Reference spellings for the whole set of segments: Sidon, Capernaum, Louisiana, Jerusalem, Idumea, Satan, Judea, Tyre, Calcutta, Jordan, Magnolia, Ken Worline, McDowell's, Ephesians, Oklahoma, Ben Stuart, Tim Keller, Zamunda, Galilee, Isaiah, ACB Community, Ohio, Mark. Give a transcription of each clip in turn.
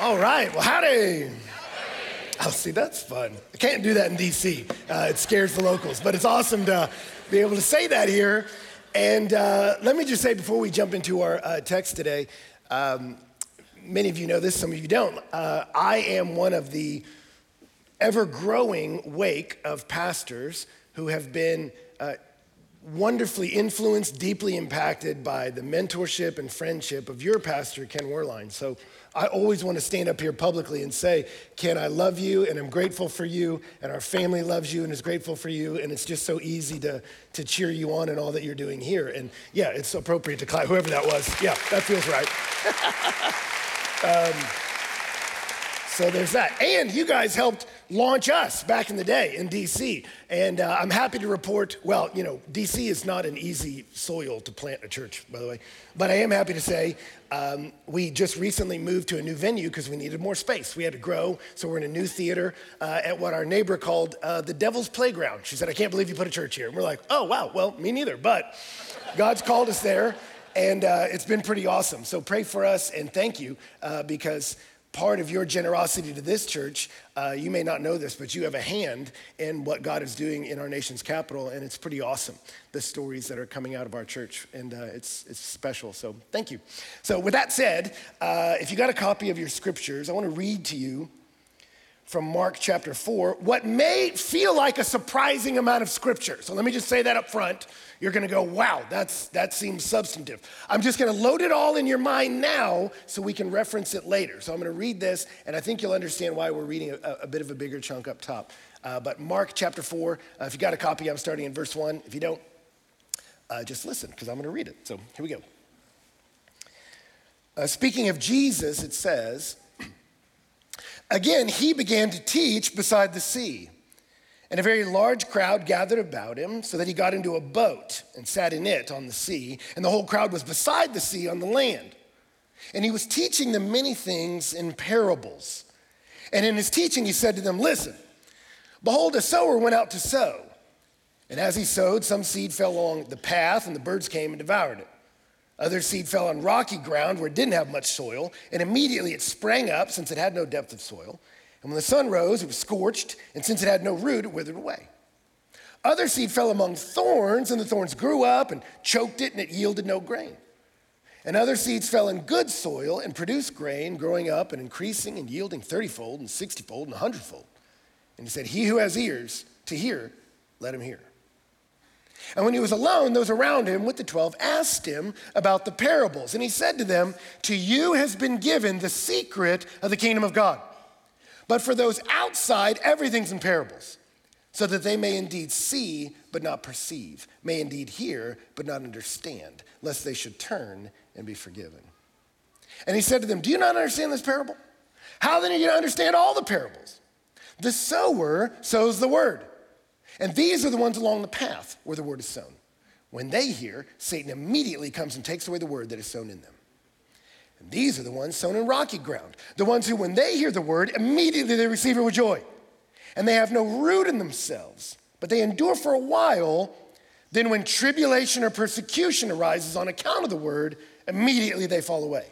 All right, well, howdy. Oh, see, that's fun. I can't do that in D.C. It scares the locals, but it's awesome to be able to say that here. And let me just say before we jump into our text today, many of you know this, some of you don't. I am one of the ever-growing wake of pastors who have been wonderfully influenced, deeply impacted by the mentorship and friendship of your pastor, Ken Worline. So I always want to stand up here publicly and say, Ken, I love you, and I'm grateful for you, and our family loves you and is grateful for you, and it's just so easy to cheer you on and all that you're doing here. And yeah, it's appropriate to clap, whoever that was. Yeah, that feels right. So there's that. And you guys helped launch us back in the day in D.C. And I'm happy to report, well, you know, D.C. is not an easy soil to plant a church, by the way. But I am happy to say we just recently moved to a new venue because we needed more space. We had to grow, so we're in a new theater at what our neighbor called the Devil's Playground. She said, I can't believe you put a church here. And we're like, oh, wow, well, me neither. But God's called us there, and it's been pretty awesome. So pray for us, and thank you because part of your generosity to this church, you may not know this, but you have a hand in what God is doing in our nation's capital, and it's pretty awesome, the stories that are coming out of our church, and it's special, so thank you. So with that said, if you got a copy of your scriptures, I want to read to you from Mark chapter 4, what may feel like a surprising amount of scripture. So let me just say that up front. You're gonna go, wow, that seems substantive. I'm just gonna load it all in your mind now so we can reference it later. So I'm gonna read this, and I think you'll understand why we're reading a bit of a bigger chunk up top. But Mark chapter 4, if you got a copy, I'm starting in verse 1. If you don't, just listen, because I'm gonna read it. So here we go. Speaking of Jesus, it says, again, he began to teach beside the sea, and a very large crowd gathered about him, so that he got into a boat and sat in it on the sea, and the whole crowd was beside the sea on the land. And he was teaching them many things in parables. And in his teaching, he said to them, listen, behold, a sower went out to sow. And as he sowed, some seed fell along the path, and the birds came and devoured it. Other seed fell on rocky ground where it didn't have much soil, and immediately it sprang up since it had no depth of soil. And when the sun rose, it was scorched, and since it had no root, it withered away. Other seed fell among thorns, and the thorns grew up and choked it, and it yielded no grain. And other seeds fell in good soil and produced grain, growing up and increasing and yielding 30-fold and 60-fold and 100-fold. And he said, he who has ears to hear, let him hear. And when he was alone, those around him with the 12 asked him about the parables. And he said to them, to you has been given the secret of the kingdom of God. But for those outside, everything's in parables, so that they may indeed see, but not perceive, may indeed hear, but not understand, lest they should turn and be forgiven. And he said to them, do you not understand this parable? How then are you going to understand all the parables? The sower sows the word. And these are the ones along the path where the word is sown. When they hear, Satan immediately comes and takes away the word that is sown in them. And these are the ones sown in rocky ground, the ones who, when they hear the word, immediately they receive it with joy. And they have no root in themselves, but they endure for a while. Then when tribulation or persecution arises on account of the word, immediately they fall away.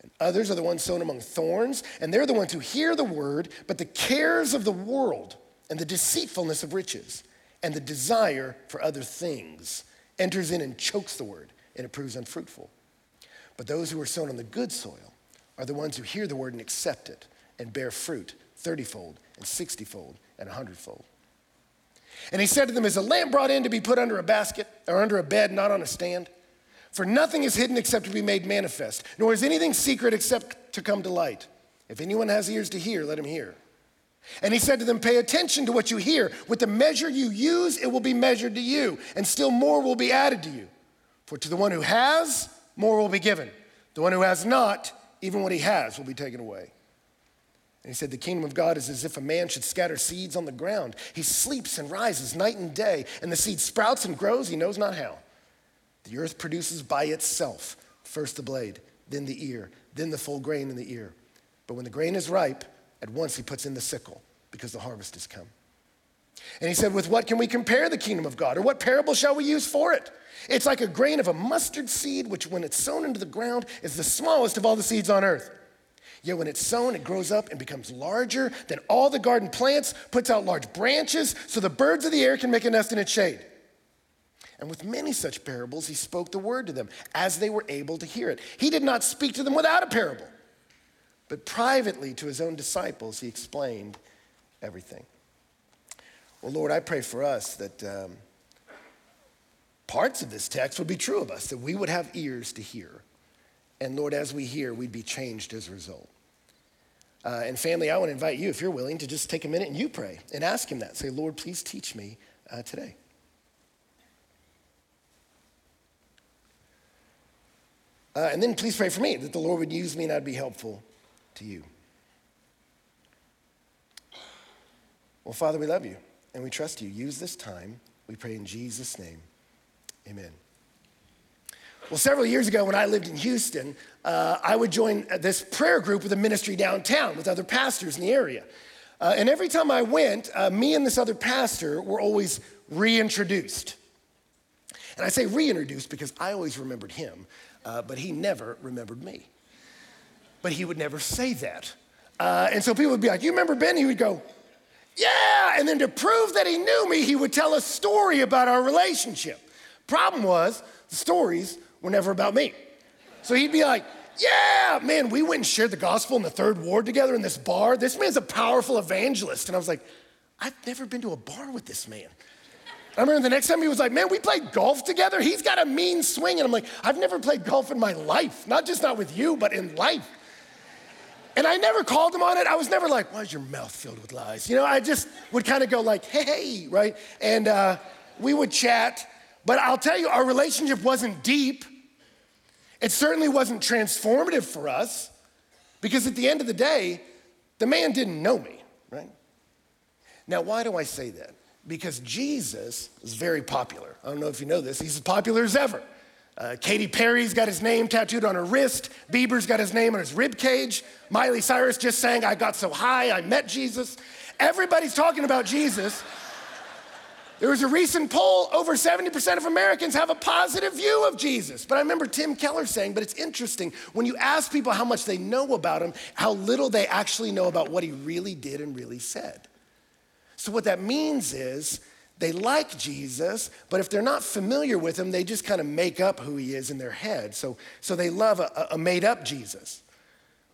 And others are the ones sown among thorns, and they're the ones who hear the word, but the cares of the world and the deceitfulness of riches, and the desire for other things enters in and chokes the word, and it proves unfruitful. But those who are sown on the good soil are the ones who hear the word and accept it, and bear fruit 30-fold, and 60-fold, and 100-fold. And he said to them, is a lamp brought in to be put under a basket, or under a bed, not on a stand? For nothing is hidden except to be made manifest, nor is anything secret except to come to light. If anyone has ears to hear, let him hear. And he said to them, pay attention to what you hear. With the measure you use, it will be measured to you, and still more will be added to you. For to the one who has, more will be given. The one who has not, even what he has will be taken away. And he said, the kingdom of God is as if a man should scatter seeds on the ground. He sleeps and rises night and day, and the seed sprouts and grows, he knows not how. The earth produces by itself, first the blade, then the ear, then the full grain in the ear. But when the grain is ripe, at once he puts in the sickle, because the harvest has come. And he said, with what can we compare the kingdom of God? Or what parable shall we use for it? It's like a grain of a mustard seed, which when it's sown into the ground is the smallest of all the seeds on earth. Yet when it's sown, it grows up and becomes larger than all the garden plants, puts out large branches so the birds of the air can make a nest in its shade. And with many such parables, he spoke the word to them as they were able to hear it. He did not speak to them without a parable, but privately to his own disciples, he explained everything. Well, Lord, I pray for us that parts of this text would be true of us, that we would have ears to hear. And Lord, as we hear, we'd be changed as a result. And family, I want to invite you, if you're willing, to just take a minute and you pray and ask him that. Say, Lord, please teach me today. And then please pray for me that the Lord would use me and I'd be helpful to you. Well, Father, we love you and we trust you. Use this time. We pray in Jesus' name. Amen. Well, several years ago when I lived in Houston, I would join this prayer group with a ministry downtown with other pastors in the area. And every time I went, me and this other pastor were always reintroduced. And I say reintroduced because I always remembered him, but he never remembered me. But he would never say that. And so people would be like, you remember Ben? He would go, yeah. And then to prove that he knew me, he would tell a story about our relationship. Problem was, the stories were never about me. So he'd be like, yeah, man, we went and shared the gospel in the third ward together in this bar. This man's a powerful evangelist. And I was like, I've never been to a bar with this man. I remember the next time he was like, man, we played golf together. He's got a mean swing. And I'm like, I've never played golf in my life. Not with you, but in life. And I never called him on it. I was never like, why is your mouth filled with lies? You know, I just would kind of go like, hey, right? And we would chat. But I'll tell you, our relationship wasn't deep. It certainly wasn't transformative for us because at the end of the day, the man didn't know me, right? Now, why do I say that? Because Jesus is very popular. I don't know if you know this. He's as popular as ever. Katy Perry's got his name tattooed on her wrist. Bieber's got his name on his ribcage. Miley Cyrus just sang, I Got So High, I Met Jesus. Everybody's talking about Jesus. There was a recent poll, over 70% of Americans have a positive view of Jesus. But I remember Tim Keller saying, but it's interesting, when you ask people how much they know about him, how little they actually know about what he really did and really said. So what that means is they like Jesus, but if they're not familiar with him, they just kind of make up who he is in their head. So they love a made-up Jesus.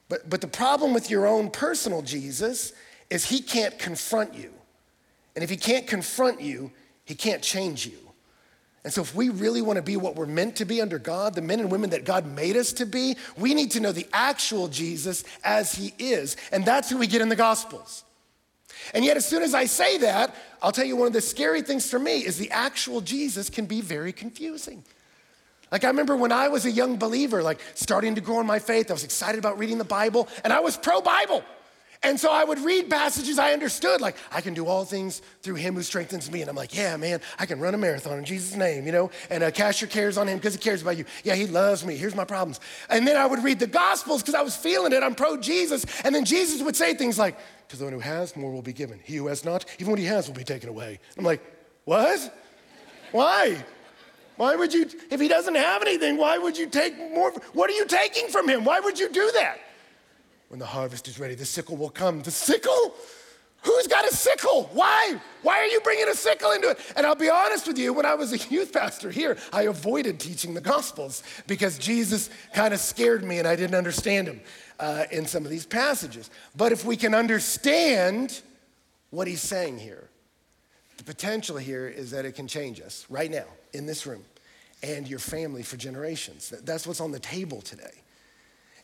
But the problem with your own personal Jesus is he can't confront you. And if he can't confront you, he can't change you. And so if we really want to be what we're meant to be under God, the men and women that God made us to be, we need to know the actual Jesus as he is. And that's who we get in the Gospels. And yet as soon as I say that, I'll tell you one of the scary things for me is the actual Jesus can be very confusing. Like I remember when I was a young believer, like starting to grow in my faith, I was excited about reading the Bible and I was pro-Bible. And so I would read passages I understood, like, I can do all things through him who strengthens me. And I'm like, yeah, man, I can run a marathon in Jesus' name, you know, and cast your cares on him because he cares about you. Yeah, he loves me. Here's my problems. And then I would read the Gospels because I was feeling it. I'm pro-Jesus. And then Jesus would say things like, to the one who has, more will be given. He who has not, even what he has will be taken away. I'm like, what? Why? Why would you, if he doesn't have anything, why would you take more? What are you taking from him? Why would you do that? When the harvest is ready, the sickle will come. The sickle? Who's got a sickle? Why? Why are you bringing a sickle into it? And I'll be honest with you, when I was a youth pastor here, I avoided teaching the Gospels because Jesus kind of scared me and I didn't understand him in some of these passages. But if we can understand what he's saying here, the potential here is that it can change us right now in this room and your family for generations. That's what's on the table today.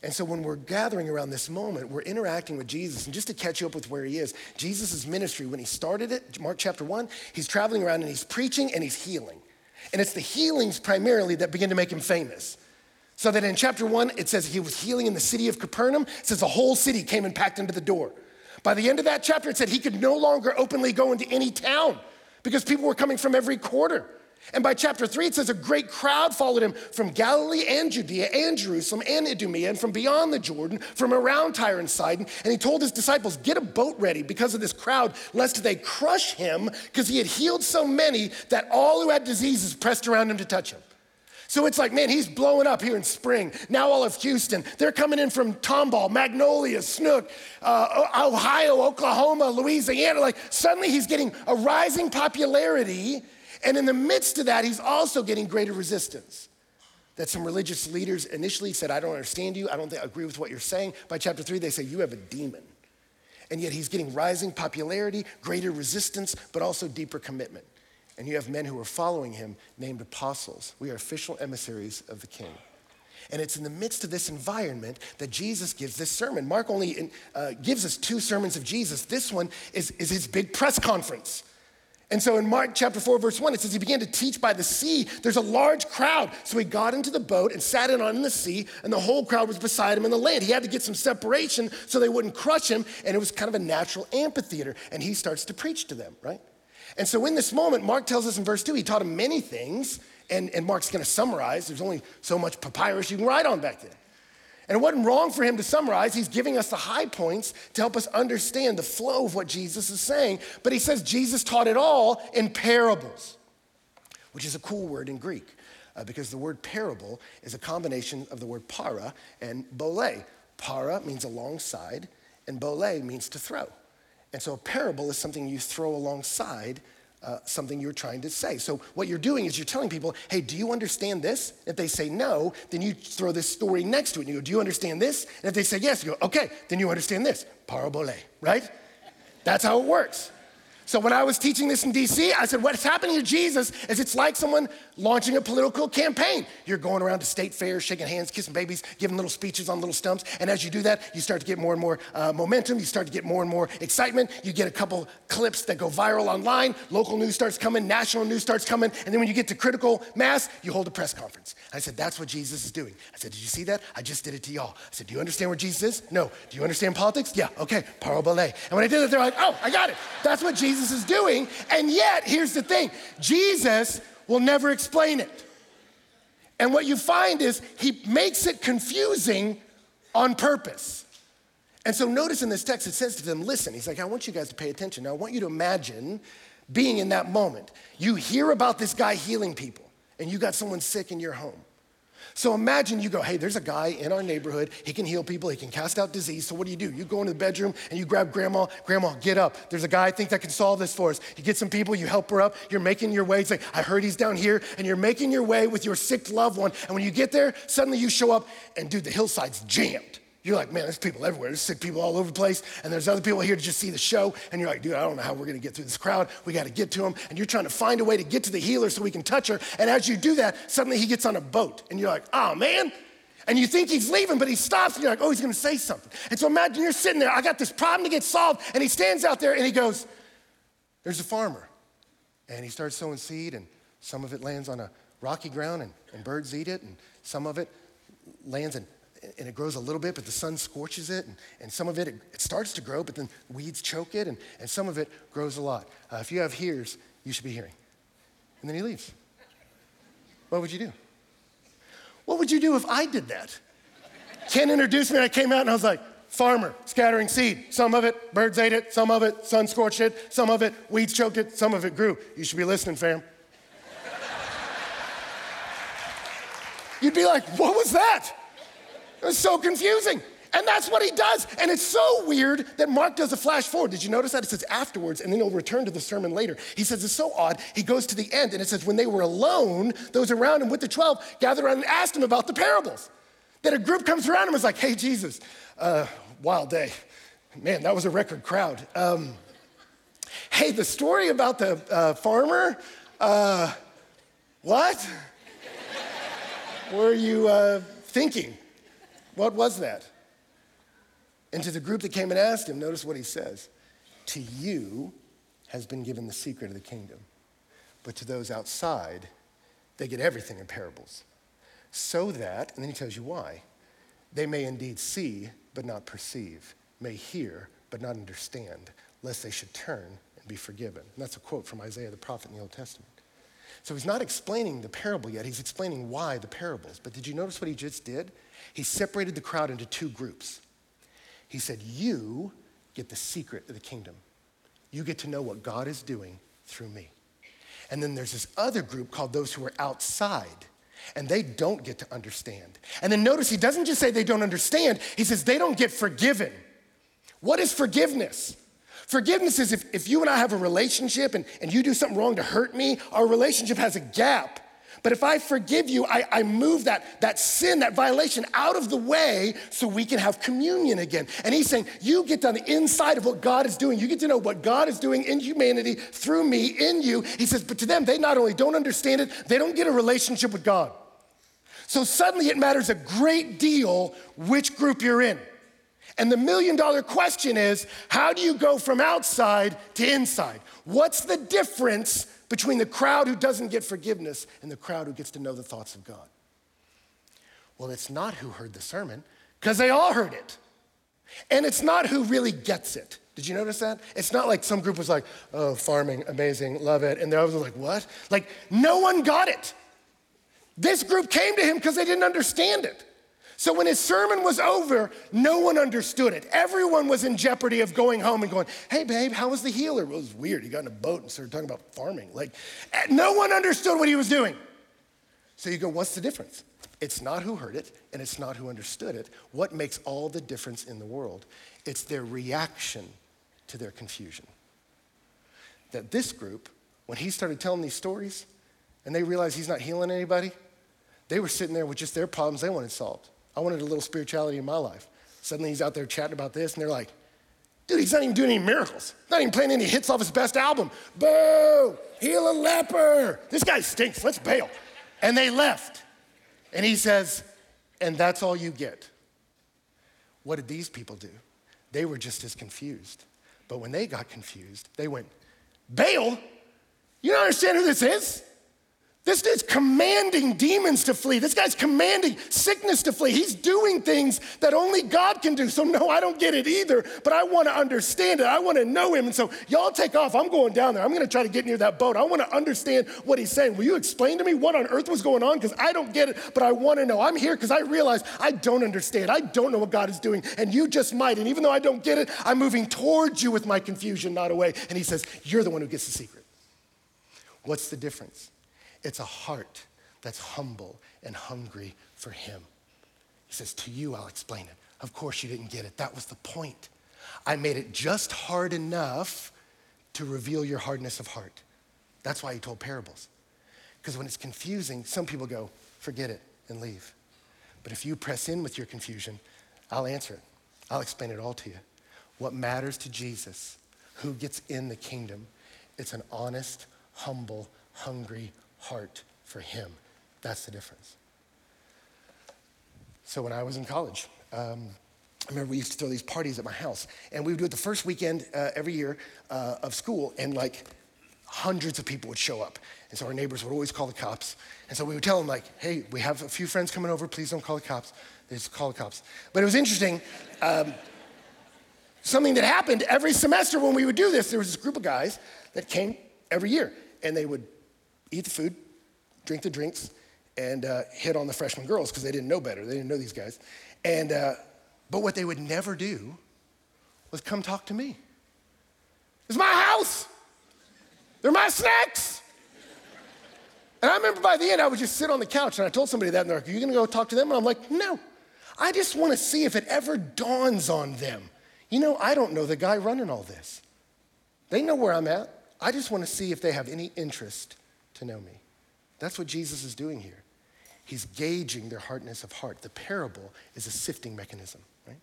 And so when we're gathering around this moment, we're interacting with Jesus. And just to catch you up with where he is, Jesus' ministry, when he started it, Mark chapter 1, he's traveling around and he's preaching and he's healing. And it's the healings primarily that begin to make him famous. So that in chapter 1, it says he was healing in the city of Capernaum. It says the whole city came and packed into the door. By the end of that chapter, it said he could no longer openly go into any town because people were coming from every quarter. And by chapter 3, it says a great crowd followed him from Galilee and Judea and Jerusalem and Idumea and from beyond the Jordan, from around Tyre and Sidon. And he told his disciples, get a boat ready because of this crowd, lest they crush him, because he had healed so many that all who had diseases pressed around him to touch him. So it's like, man, he's blowing up here in spring. Now all of Houston, they're coming in from Tomball, Magnolia, Snook, Ohio, Oklahoma, Louisiana. Like suddenly he's getting a rising popularity. And in the midst of that, he's also getting greater resistance. That some religious leaders initially said, I don't understand you. I don't agree with what you're saying. By chapter 3, they say, you have a demon. And yet he's getting rising popularity, greater resistance, but also deeper commitment. And you have men who are following him named apostles. We are official emissaries of the king. And it's in the midst of this environment that Jesus gives this sermon. Mark only gives us two sermons of Jesus. This one is his big press conference. And so in Mark chapter 4, verse 1, it says he began to teach by the sea. There's a large crowd. So he got into the boat and sat in on the sea, and the whole crowd was beside him in the land. He had to get some separation so they wouldn't crush him, and it was kind of a natural amphitheater. And he starts to preach to them, right? And so in this moment, Mark tells us in verse 2, he taught him many things, and Mark's going to summarize. There's only so much papyrus you can write on back then. And it wasn't wrong for him to summarize. He's giving us the high points to help us understand the flow of what Jesus is saying. But he says Jesus taught it all in parables, which is a cool word in Greek, because the word parable is a combination of the word para and bole. Para means alongside, and bole means to throw. And so a parable is something you throw alongside something you're trying to say. So what you're doing is you're telling people, hey, do you understand this? If they say no, then you throw this story next to it. And you go, do you understand this? And if they say yes, you go, okay, then you understand this. Parabole, right? That's how it works. So when I was teaching this in DC, I said, what's happening to Jesus is it's like someone launching a political campaign. You're going around to state fairs, shaking hands, kissing babies, giving little speeches on little stumps. And as you do that, you start to get more and more momentum. You start to get more and more excitement. You get a couple clips that go viral online. Local news starts coming. National news starts coming. And then when you get to critical mass, you hold a press conference. I said, that's what Jesus is doing. I said, did you see that? I just did it to y'all. I said, do you understand where Jesus is? No. Do you understand politics? Yeah. Okay. Parabole. And when I did that, they're like, oh, I got it. That's what Jesus is doing. And yet, here's the thing, Jesus will never explain it. And what you find is he makes it confusing on purpose. And so notice in this text, it says to them, listen, he's like, I want you guys to pay attention. Now, I want you to imagine being in that moment. You hear about this guy healing people, and you got someone sick in your home. So imagine you go, hey, there's a guy in our neighborhood. He can heal people. He can cast out disease. So what do? You go into the bedroom and you grab grandma. Grandma, get up. There's a guy I think that can solve this for us. You get some people. You help her up. You're making your way. It's like, I heard he's down here. And you're making your way with your sick loved one. And when you get there, suddenly you show up and dude, the hillside's jammed. You're like, man, there's people everywhere. There's sick people all over the place. And there's other people here to just see the show. And you're like, dude, I don't know how we're going to get through this crowd. We got to get to them. And you're trying to find a way to get to the healer so we can touch her. And as you do that, suddenly he gets on a boat. And you're like, oh, man. And you think he's leaving, but he stops. And you're like, oh, he's going to say something. And so imagine you're sitting there. I got this problem to get solved. And he stands out there and he goes, there's a farmer. And he starts sowing seed. And some of it lands on a rocky ground and birds eat it. And some of it lands and it grows a little bit, but the sun scorches it. And some of it starts to grow, but then weeds choke it. And some of it grows a lot. If you have ears, you should be hearing. And then he leaves. What would you do? What would you do if I did that? Ken introduced me, and I came out, and I was like, farmer, scattering seed. Some of it, birds ate it. Some of it, sun scorched it. Some of it, weeds choked it. Some of it grew. You should be listening, fam. You'd be like, what was that? It was so confusing. And that's what he does. And it's so weird that Mark does a flash forward. Did you notice that? It says afterwards, and then he'll return to the sermon later. He says it's so odd. He goes to the end, and it says when they were alone, those around him with the 12 gathered around and asked him about the parables. That a group comes around him and is like, hey, Jesus, wild day. Man, that was a record crowd. Hey, the story about the farmer, what were you thinking? What was that? And to the group that came and asked him, notice what he says. To you has been given the secret of the kingdom, but to those outside, they get everything in parables. So that, and then he tells you why, they may indeed see, but not perceive, may hear, but not understand, lest they should turn and be forgiven. And that's a quote from Isaiah the prophet in the Old Testament. So he's not explaining the parable yet. He's explaining why the parables. But did you notice what he just did? He separated the crowd into two groups. He said, you get the secret of the kingdom. You get to know what God is doing through me. And then there's this other group called those who are outside. and they don't get to understand. And then notice he doesn't just say they don't understand, he says they don't get forgiven. What is forgiveness? Forgiveness is if you and I have a relationship and you do something wrong to hurt me, our relationship has a gap. But if I forgive you, I move that sin, that violation out of the way so we can have communion again. And he's saying, you get on the inside of what God is doing. You get to know what God is doing in humanity through me, in you. He says, but to them, they not only don't understand it, they don't get a relationship with God. So suddenly it matters a great deal which group you're in. And the million-dollar question is, how do you go from outside to inside? What's the difference between the crowd who doesn't get forgiveness and the crowd who gets to know the thoughts of God? Well, it's not who heard the sermon, because they all heard it. And it's not who really gets it. Did you notice that? It's not like some group was like, oh, farming, amazing, love it. And the others were like, what? Like, no one got it. This group came to him because they didn't understand it. So when his sermon was over, no one understood it. Everyone was in jeopardy of going home and going, hey, babe, how was the healer? Well, it was weird. He got in a boat and started talking about farming. Like, no one understood what he was doing. So you go, what's the difference? It's not who heard it, and it's not who understood it. What makes all the difference in the world? It's their reaction to their confusion. That this group, when he started telling these stories, and they realized he's not healing anybody, they were sitting there with just their problems they wanted solved. I wanted a little spirituality in my life. Suddenly he's out there chatting about this and they're like, dude, he's not even doing any miracles. Not even playing any hits off his best album. Boo, heal a leper. This guy stinks, let's bail. And they left. And he says, and that's all you get. What did these people do? They were just as confused. But when they got confused, they went, bail? You don't understand who this is? This dude's commanding demons to flee. This guy's commanding sickness to flee. He's doing things that only God can do. So no, I don't get it either, but I want to understand it. I want to know him. And so y'all take off. I'm going down there. I'm going to try to get near that boat. I want to understand what he's saying. Will you explain to me what on earth was going on? Because I don't get it, but I want to know. I'm here because I realize I don't understand. I don't know what God is doing, and you just might. And even though I don't get it, I'm moving towards you with my confusion, not away. And he says, you're the one who gets the secret. What's the difference? It's a heart that's humble and hungry for him. He says, to you, I'll explain it. Of course you didn't get it. That was the point. I made it just hard enough to reveal your hardness of heart. That's why he told parables. Because when it's confusing, some people go, forget it and leave. But if you press in with your confusion, I'll answer it. I'll explain it all to you. What matters to Jesus, who gets in the kingdom, it's an honest, humble, hungry heart for him. That's the difference. So when I was in college, I remember we used to throw these parties at my house, and we would do it the first weekend every year of school, and like hundreds of people would show up. And so our neighbors would always call the cops. And so we would tell them like, hey, we have a few friends coming over, please don't call the cops. They just call the cops. But it was interesting. Something that happened every semester when we would do this, there was this group of guys that came every year, and they would eat the food, drink the drinks, and hit on the freshman girls because they didn't know better. They didn't know these guys. And but what they would never do was come talk to me. It's my house. They're my snacks. And I remember by the end, I would just sit on the couch, and I told somebody that, and they're like, are you going to go talk to them? And I'm like, no. I just want to see if it ever dawns on them. You know, I don't know the guy running all this. They know where I'm at. I just want to see if they have any interest to know me. That's what Jesus is doing here. He's gauging their hardness of heart. The parable is a sifting mechanism, right?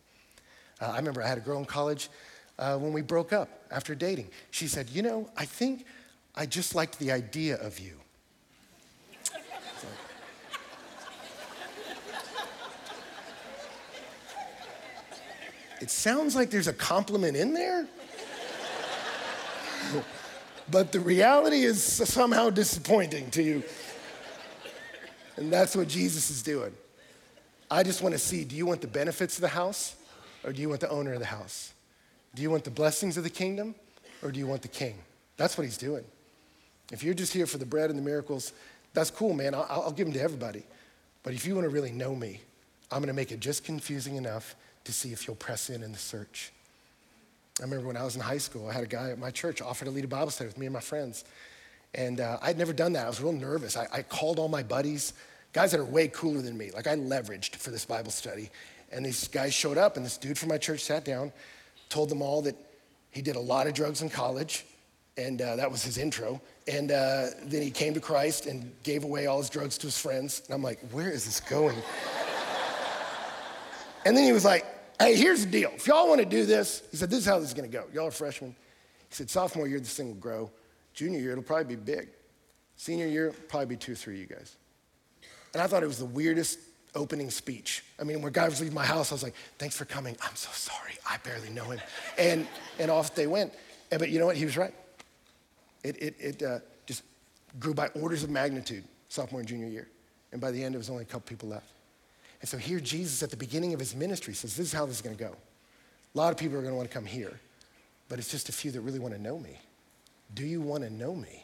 I remember I had a girl in college when we broke up after dating. She said, you know, I think I just liked the idea of you. So, it sounds like there's a compliment in there. But the reality is somehow disappointing to you. And that's what Jesus is doing. I just want to see, do you want the benefits of the house or do you want the owner of the house? Do you want the blessings of the kingdom or do you want the king? That's what he's doing. If you're just here for the bread and the miracles, that's cool, man. I'll give them to everybody. But if you want to really know me, I'm going to make it just confusing enough to see if you'll press in the search. I remember when I was in high school, I had a guy at my church offer to lead a Bible study with me and my friends. And I'd never done that. I was real nervous. I called all my buddies, guys that are way cooler than me. Like, I leveraged for this Bible study. And these guys showed up, and this dude from my church sat down, told them all that he did a lot of drugs in college, and that was his intro. And then he came to Christ and gave away all his drugs to his friends. And I'm like, where is this going? And then he was like, hey, here's the deal. If y'all want to do this, he said, this is how this is going to go. Y'all are freshmen. He said, sophomore year, this thing will grow. Junior year, it'll probably be big. Senior year, probably be 2 or 3 of you guys. And I thought it was the weirdest opening speech. I mean, when guy was leaving my house, I was like, thanks for coming. I'm so sorry. I barely know him. And off they went. And, but you know what? He was right. It just grew by orders of magnitude sophomore and junior year. And by the end, it was only a couple people left. And so here Jesus, at the beginning of his ministry, says, this is how this is going to go. A lot of people are going to want to come here, but it's just a few that really want to know me. Do you want to know me?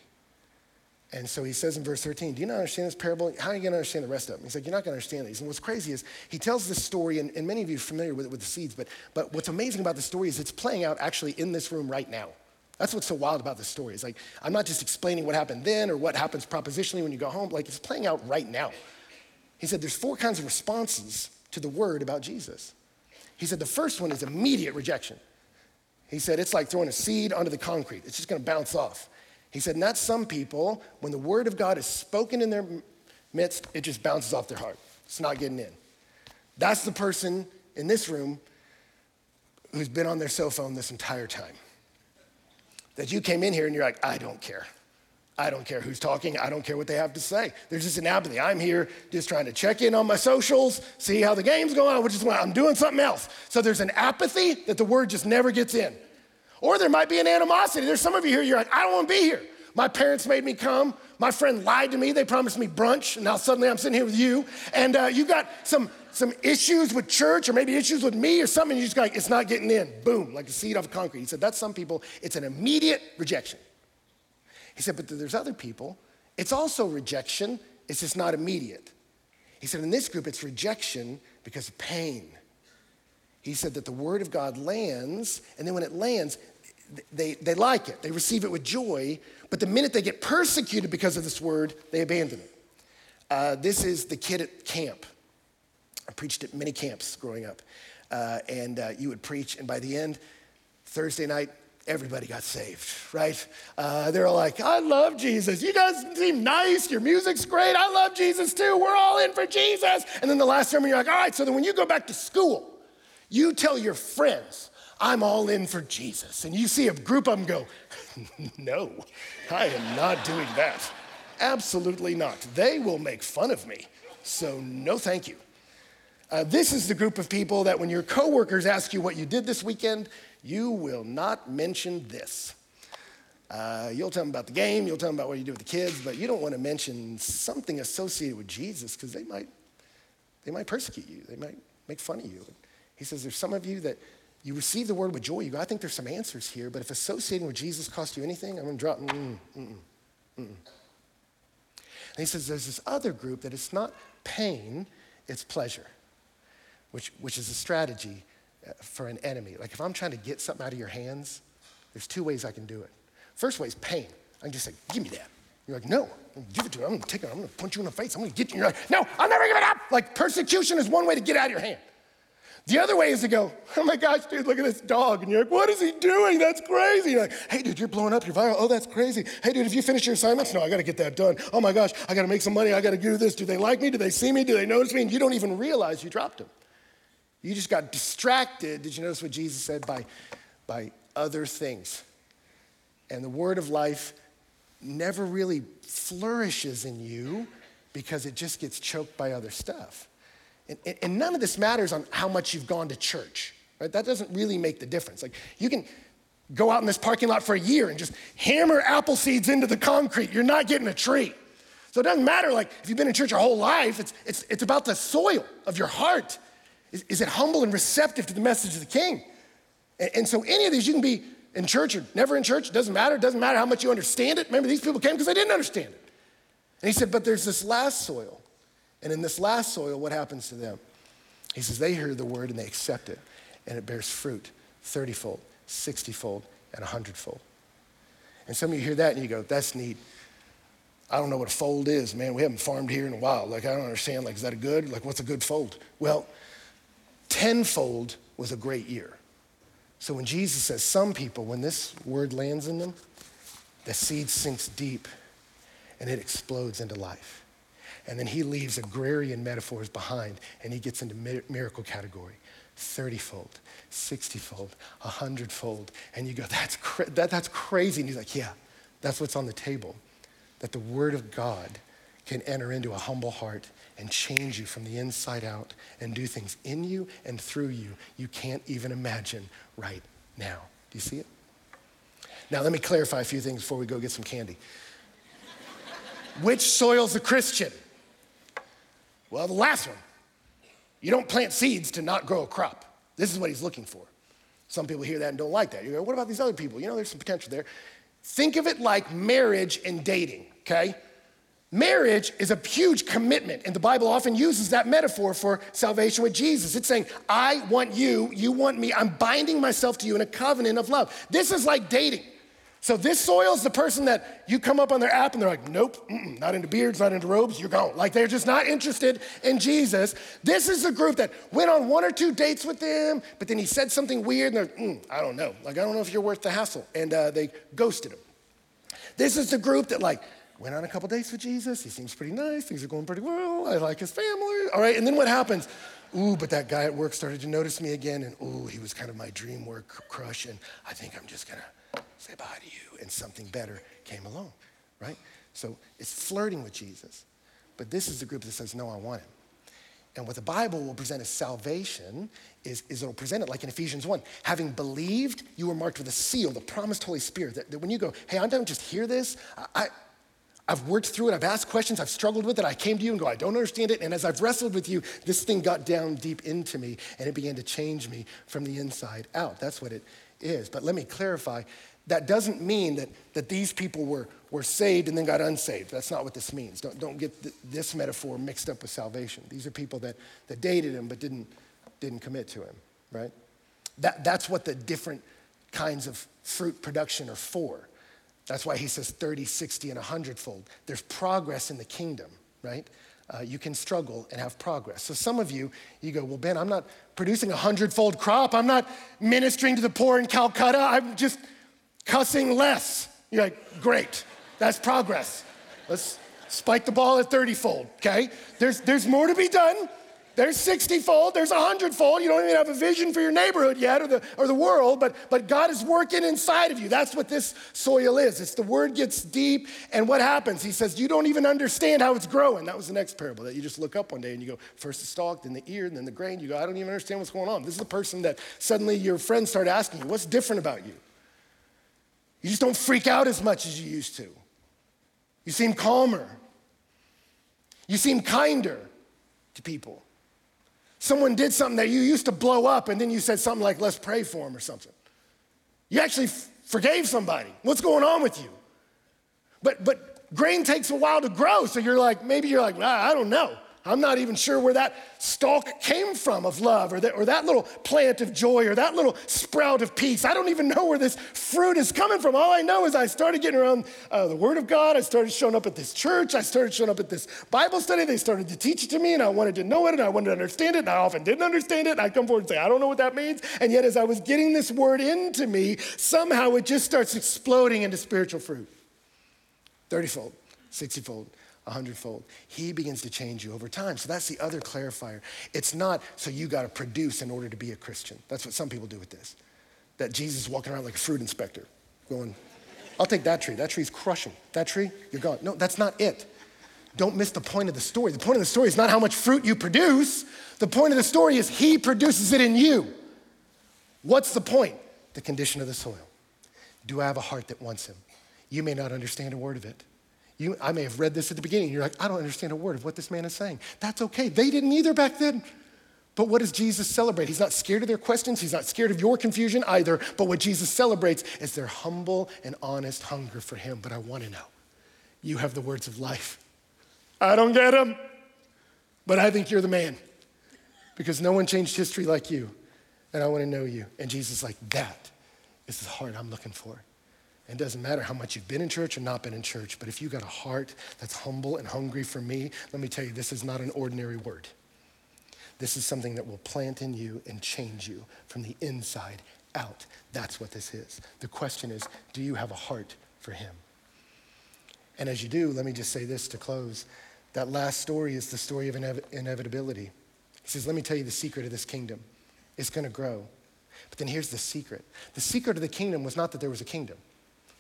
And so he says in verse 13, do you not understand this parable? How are you going to understand the rest of them? He's like, you're not going to understand these. And what's crazy is he tells this story, and many of you are familiar with it with the seeds, but what's amazing about the story is it's playing out actually in this room right now. That's what's so wild about this story. It's like, I'm not just explaining what happened then or what happens propositionally when you go home. Like, it's playing out right now. He said there's 4 kinds of responses to the word about Jesus. He said the first one is immediate rejection. He said it's like throwing a seed onto the concrete. It's just going to bounce off. He said, not some people, when the word of God is spoken in their midst, it just bounces off their heart. It's not getting in. That's the person in this room who's been on their cell phone this entire time. That you came in here and you're like, I don't care. I don't care who's talking. I don't care what they have to say. There's just an apathy. I'm here just trying to check in on my socials, see how the game's going. I'm doing something else. So there's an apathy that the word just never gets in. Or there might be an animosity. There's some of you here, you're like, I don't want to be here. My parents made me come. My friend lied to me. They promised me brunch, and now suddenly I'm sitting here with you. And you got some issues with church or maybe issues with me or something. You're just like, it's not getting in. Boom, like a seed off of concrete. He said, that's some people. It's an immediate rejection. He said, but there's other people. It's also rejection. It's just not immediate. He said, in this group, it's rejection because of pain. He said that the word of God lands, and then when it lands, they like it. They receive it with joy, but the minute they get persecuted because of this word, they abandon it. This is the kid at camp. I preached at many camps growing up, and you would preach, and by the end, Thursday night, everybody got saved, right? They're all like, I love Jesus. You guys seem nice. Your music's great. I love Jesus too. We're all in for Jesus. And then the last sermon, you're like, all right, so then when you go back to school, you tell your friends, I'm all in for Jesus. And you see a group of them go, no, I am not doing that. Absolutely not. They will make fun of me. So no thank you. This is the group of people that when your coworkers ask you what you did this weekend, you will not mention this. You'll tell them about the game. You'll tell them about what you do with the kids. But you don't want to mention something associated with Jesus because they might persecute you. They might make fun of you. He says, there's some of you that you receive the word with joy. You go, I think there's some answers here, but if associating with Jesus costs you anything, I'm going to drop, And he says, there's this other group that it's not pain, it's pleasure, which is a strategy for an enemy. Like if I'm trying to get something out of your hands, there's 2 ways I can do it. First way is pain. I can just say, give me that. You're like, no, I'm going to give it to you. I'm going to take it. I'm going to punch you in the face. I'm going to get you. You're like, no, I'll never give it up. Like persecution is one way to get out of your hand. The other way is to go, oh my gosh, dude, look at this dog. And you're like, what is he doing? That's crazy. You're like, hey, dude, you're blowing up. You're viral. Oh, that's crazy. Hey, dude, have you finished your assignments? No, I got to get that done. Oh my gosh, I got to make some money. I got to do this. Do they like me? Do they see me? Do they notice me? And you don't even realize you dropped him. You just got distracted. Did you notice what Jesus said? By other things. And the word of life never really flourishes in you because it just gets choked by other stuff. And none of this matters on how much you've gone to church, right? That doesn't really make the difference. Like you can go out in this parking lot for a year and just hammer apple seeds into the concrete. You're not getting a tree. So it doesn't matter like if you've been in church your whole life, it's about the soil of your heart. Is it humble and receptive to the message of the King? And so any of these, you can be in church or never in church. It doesn't matter. It doesn't matter how much you understand it. Remember, these people came because they didn't understand it. And he said, but there's this last soil. And in this last soil, what happens to them? He says, they hear the word and they accept it. And it bears fruit, 30-fold, 60-fold, and 100-fold. And some of you hear that and you go, that's neat. I don't know what a fold is, man. We haven't farmed here in a while. Like, I don't understand. Like, is that a good? Like, what's a good fold? Well, tenfold was a great year. So when Jesus says some people, when this word lands in them, the seed sinks deep and it explodes into life. And then he leaves agrarian metaphors behind and he gets into miracle category. 30-fold, 60-fold, 100-fold. And you go, that's crazy. And he's like, yeah, that's what's on the table. That the word of God can enter into a humble heart and change you from the inside out and do things in you and through you you can't even imagine right now. Do you see it? Now let me clarify a few things before we go get some candy. Which soil's a Christian? Well, the last one. You don't plant seeds to not grow a crop. This is what he's looking for. Some people hear that and don't like that. You go, what about these other people? You know, there's some potential there. Think of it like marriage and dating, okay? Marriage is a huge commitment, and the Bible often uses that metaphor for salvation with Jesus. It's saying, I want you, you want me, I'm binding myself to you in a covenant of love. This is like dating. So this soil's the person that you come up on their app and they're like, nope, not into beards, not into robes, you're gone. Like they're just not interested in Jesus. This is the group that went on one or two dates with him, but then he said something weird and they're I don't know. Like, I don't know if you're worth the hassle. And they ghosted him. This is the group that like went on a couple dates with Jesus. He seems pretty nice. Things are going pretty well. I like his family. All right, and then what happens? Ooh, but that guy at work started to notice me again, and ooh, he was kind of my dream work crush, and I think I'm just gonna say bye to you, and something better came along, right? So it's flirting with Jesus. But this is the group that says, no, I want him. And what the Bible will present as salvation is it'll present it like in Ephesians 1. Having believed, you were marked with a seal, the promised Holy Spirit, that when you go, hey, I don't just hear this. I've worked through it. I've asked questions. I've struggled with it. I came to you and go, I don't understand it. And as I've wrestled with you, this thing got down deep into me, and it began to change me from the inside out. That's what it is. But let me clarify. That doesn't mean that these people were saved and then got unsaved. That's not what this means. Don't get this metaphor mixed up with salvation. These are people that dated him but didn't commit to him, right? That's what the different kinds of fruit production are for. That's why he says 30, 60, and 100-fold. There's progress in the kingdom, right? You can struggle and have progress. So some of you go, well, Ben, I'm not producing a 100-fold crop. I'm not ministering to the poor in Calcutta. I'm just cussing less. You're like, great, that's progress. Let's spike the ball at 30-fold, okay? There's more to be done. There's 60-fold, there's 100-fold. You don't even have a vision for your neighborhood yet or the world, but God is working inside of you. That's what this soil is. It's the word gets deep, and what happens? He says, you don't even understand how it's growing. That was the next parable that you just look up one day and you go, first the stalk, then the ear, and then the grain. You go, I don't even understand what's going on. This is the person that suddenly your friends start asking you, what's different about you? You just don't freak out as much as you used to. You seem calmer. You seem kinder to people. Someone did something that you used to blow up, and then you said something like, let's pray for him or something. You actually forgave somebody. What's going on with you? But grain takes a while to grow, so maybe you're like, I don't know. I'm not even sure where that stalk came from of love or that little plant of joy or that little sprout of peace. I don't even know where this fruit is coming from. All I know is I started getting around the Word of God. I started showing up at this church. I started showing up at this Bible study. They started to teach it to me, and I wanted to know it, and I wanted to understand it, and I often didn't understand it. And I come forward and say, I don't know what that means. And yet as I was getting this word into me, somehow it just starts exploding into spiritual fruit. 30-fold, 60-fold. 100-fold. He begins to change you over time. So that's the other clarifier. It's not so you got to produce in order to be a Christian. That's what some people do with this. That Jesus is walking around like a fruit inspector going, I'll take that tree. That tree's crushing. That tree, you're gone. No, that's not it. Don't miss the point of the story. The point of the story is not how much fruit you produce. The point of the story is he produces it in you. What's the point? The condition of the soil. Do I have a heart that wants him? You may not understand a word of it. I may have read this at the beginning. You're like, I don't understand a word of what this man is saying. That's okay. They didn't either back then. But what does Jesus celebrate? He's not scared of their questions. He's not scared of your confusion either. But what Jesus celebrates is their humble and honest hunger for him. But I want to know. You have the words of life. I don't get them, but I think you're the man because no one changed history like you. And I want to know you. And Jesus is like, that is the heart I'm looking for. It doesn't matter how much you've been in church or not been in church, but if you got a heart that's humble and hungry for me, let me tell you, this is not an ordinary word. This is something that will plant in you and change you from the inside out. That's what this is. The question is, do you have a heart for him? And as you do, let me just say this to close. That last story is the story of inevitability. He says, let me tell you the secret of this kingdom. It's going to grow. But then here's the secret. The secret of the kingdom was not that there was a kingdom.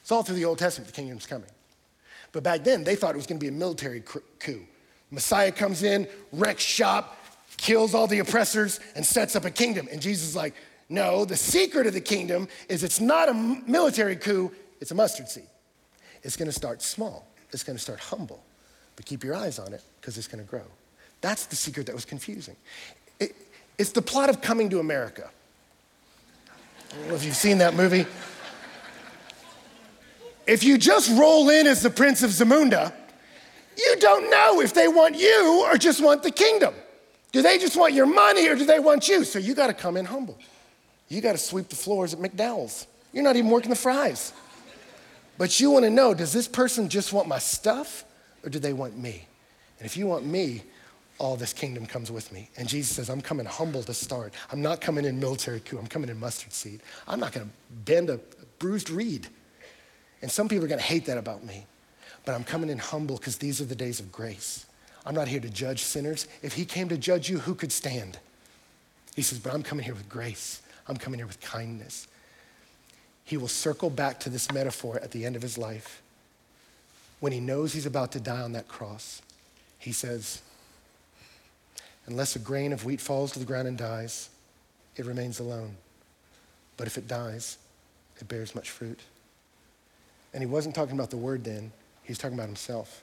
It's all through the Old Testament, the kingdom's coming. But back then, they thought it was going to be a military coup. Messiah comes in, wrecks shop, kills all the oppressors, and sets up a kingdom. And Jesus is like, no, the secret of the kingdom is it's not a military coup, it's a mustard seed. It's going to start small. It's going to start humble. But keep your eyes on it because it's going to grow. That's the secret that was confusing. It's the plot of Coming to America. I don't know if you've seen that movie. If you just roll in as the Prince of Zamunda, you don't know if they want you or just want the kingdom. Do they just want your money or do they want you? So you got to come in humble. You got to sweep the floors at McDowell's. You're not even working the fries. But you want to know, does this person just want my stuff or do they want me? And if you want me, all this kingdom comes with me. And Jesus says, I'm coming humble to start. I'm not coming in military coup. I'm coming in mustard seed. I'm not going to bend a bruised reed. And some people are going to hate that about me, but I'm coming in humble because these are the days of grace. I'm not here to judge sinners. If he came to judge you, who could stand? He says, but I'm coming here with grace. I'm coming here with kindness. He will circle back to this metaphor at the end of his life. When he knows he's about to die on that cross, he says, unless a grain of wheat falls to the ground and dies, it remains alone. But if it dies, it bears much fruit. And he wasn't talking about the word then. He was talking about himself.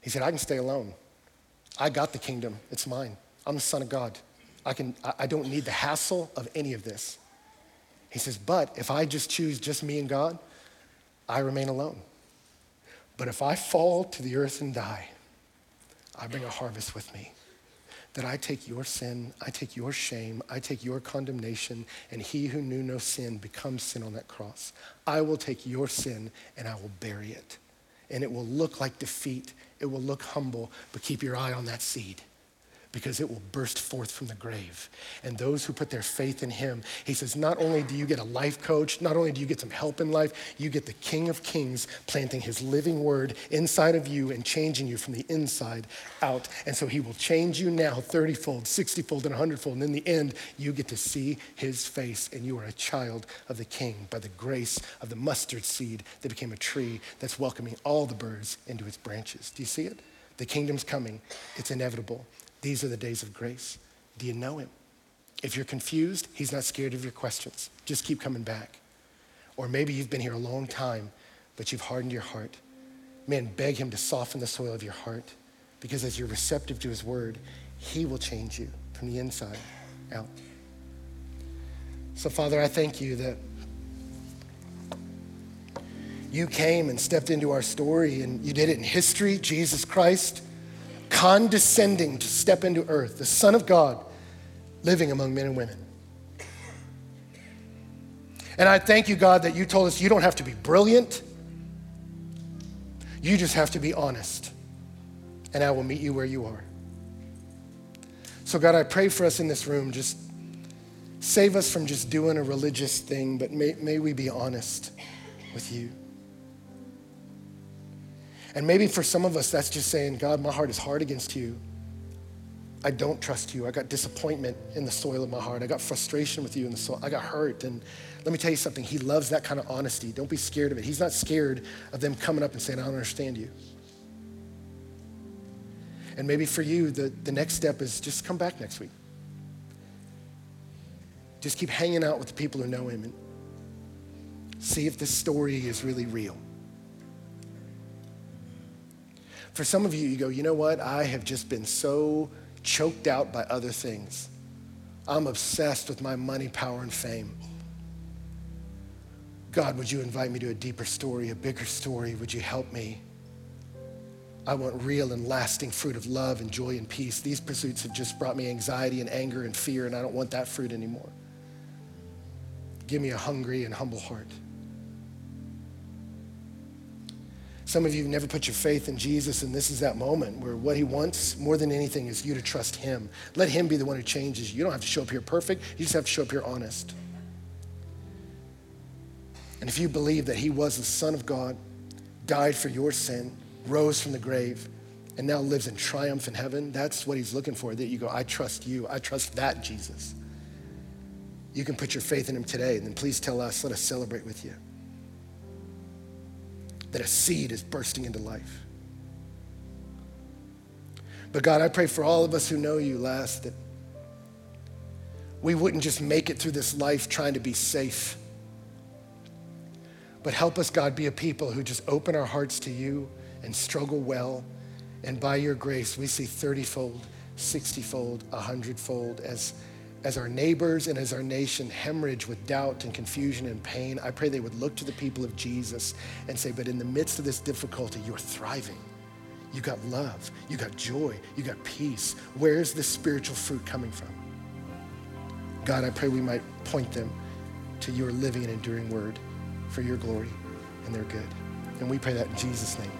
He said, I can stay alone. I got the kingdom. It's mine. I'm the son of God. I don't need the hassle of any of this. He says, but if I just choose just me and God, I remain alone. But if I fall to the earth and die, I bring a harvest with me. That I take your sin, I take your shame, I take your condemnation, and he who knew no sin becomes sin on that cross. I will take your sin and I will bury it. And it will look like defeat, it will look humble, but keep your eye on that seed because it will burst forth from the grave. And those who put their faith in him, he says, not only do you get a life coach, not only do you get some help in life, you get the King of Kings planting his living word inside of you and changing you from the inside out. And so he will change you now 30-fold, 60-fold, and 100-fold. And in the end, you get to see his face and you are a child of the King by the grace of the mustard seed that became a tree that's welcoming all the birds into its branches. Do you see it? The kingdom's coming. It's inevitable. These are the days of grace. Do you know him? If you're confused, he's not scared of your questions. Just keep coming back. Or maybe you've been here a long time, but you've hardened your heart. Man, beg him to soften the soil of your heart because as you're receptive to his word, he will change you from the inside out. So Father, I thank you that you came and stepped into our story and you did it in history, Jesus Christ, condescending to step into earth, the Son of God, living among men and women. And I thank you, God, that you told us you don't have to be brilliant. You just have to be honest. And I will meet you where you are. So God, I pray for us in this room, just save us from just doing a religious thing, but may we be honest with you. And maybe for some of us, that's just saying, God, my heart is hard against you. I don't trust you. I got disappointment in the soil of my heart. I got frustration with you in the soil. I got hurt. And let me tell you something. He loves that kind of honesty. Don't be scared of it. He's not scared of them coming up and saying, I don't understand you. And maybe for you, the next step is just come back next week. Just keep hanging out with the people who know him and see if this story is really real. For some of you, you go, you know what? I have just been so choked out by other things. I'm obsessed with my money, power, and fame. God, would you invite me to a deeper story, a bigger story? Would you help me? I want real and lasting fruit of love and joy and peace. These pursuits have just brought me anxiety and anger and fear, and I don't want that fruit anymore. Give me a hungry and humble heart. Some of you have never put your faith in Jesus, and this is that moment where what he wants more than anything is you to trust him. Let him be the one who changes you. You don't have to show up here perfect. You just have to show up here honest. And if you believe that he was the Son of God, died for your sin, rose from the grave, and now lives in triumph in heaven, that's what he's looking for, that you go, I trust you. I trust that Jesus. You can put your faith in him today, and then please tell us, let us celebrate with you that a seed is bursting into life. But God, I pray for all of us who know you last, that we wouldn't just make it through this life trying to be safe, but help us, God, be a people who just open our hearts to you and struggle well, and by your grace, we see 30-fold, 60-fold, 100-fold as our neighbors and as our nation hemorrhage with doubt and confusion and pain. I pray they would look to the people of Jesus and say, but in the midst of this difficulty, you're thriving. You got love, you got joy, you got peace. Where's the spiritual fruit coming from? God, I pray we might point them to your living and enduring word for your glory and their good. And we pray that in Jesus' name.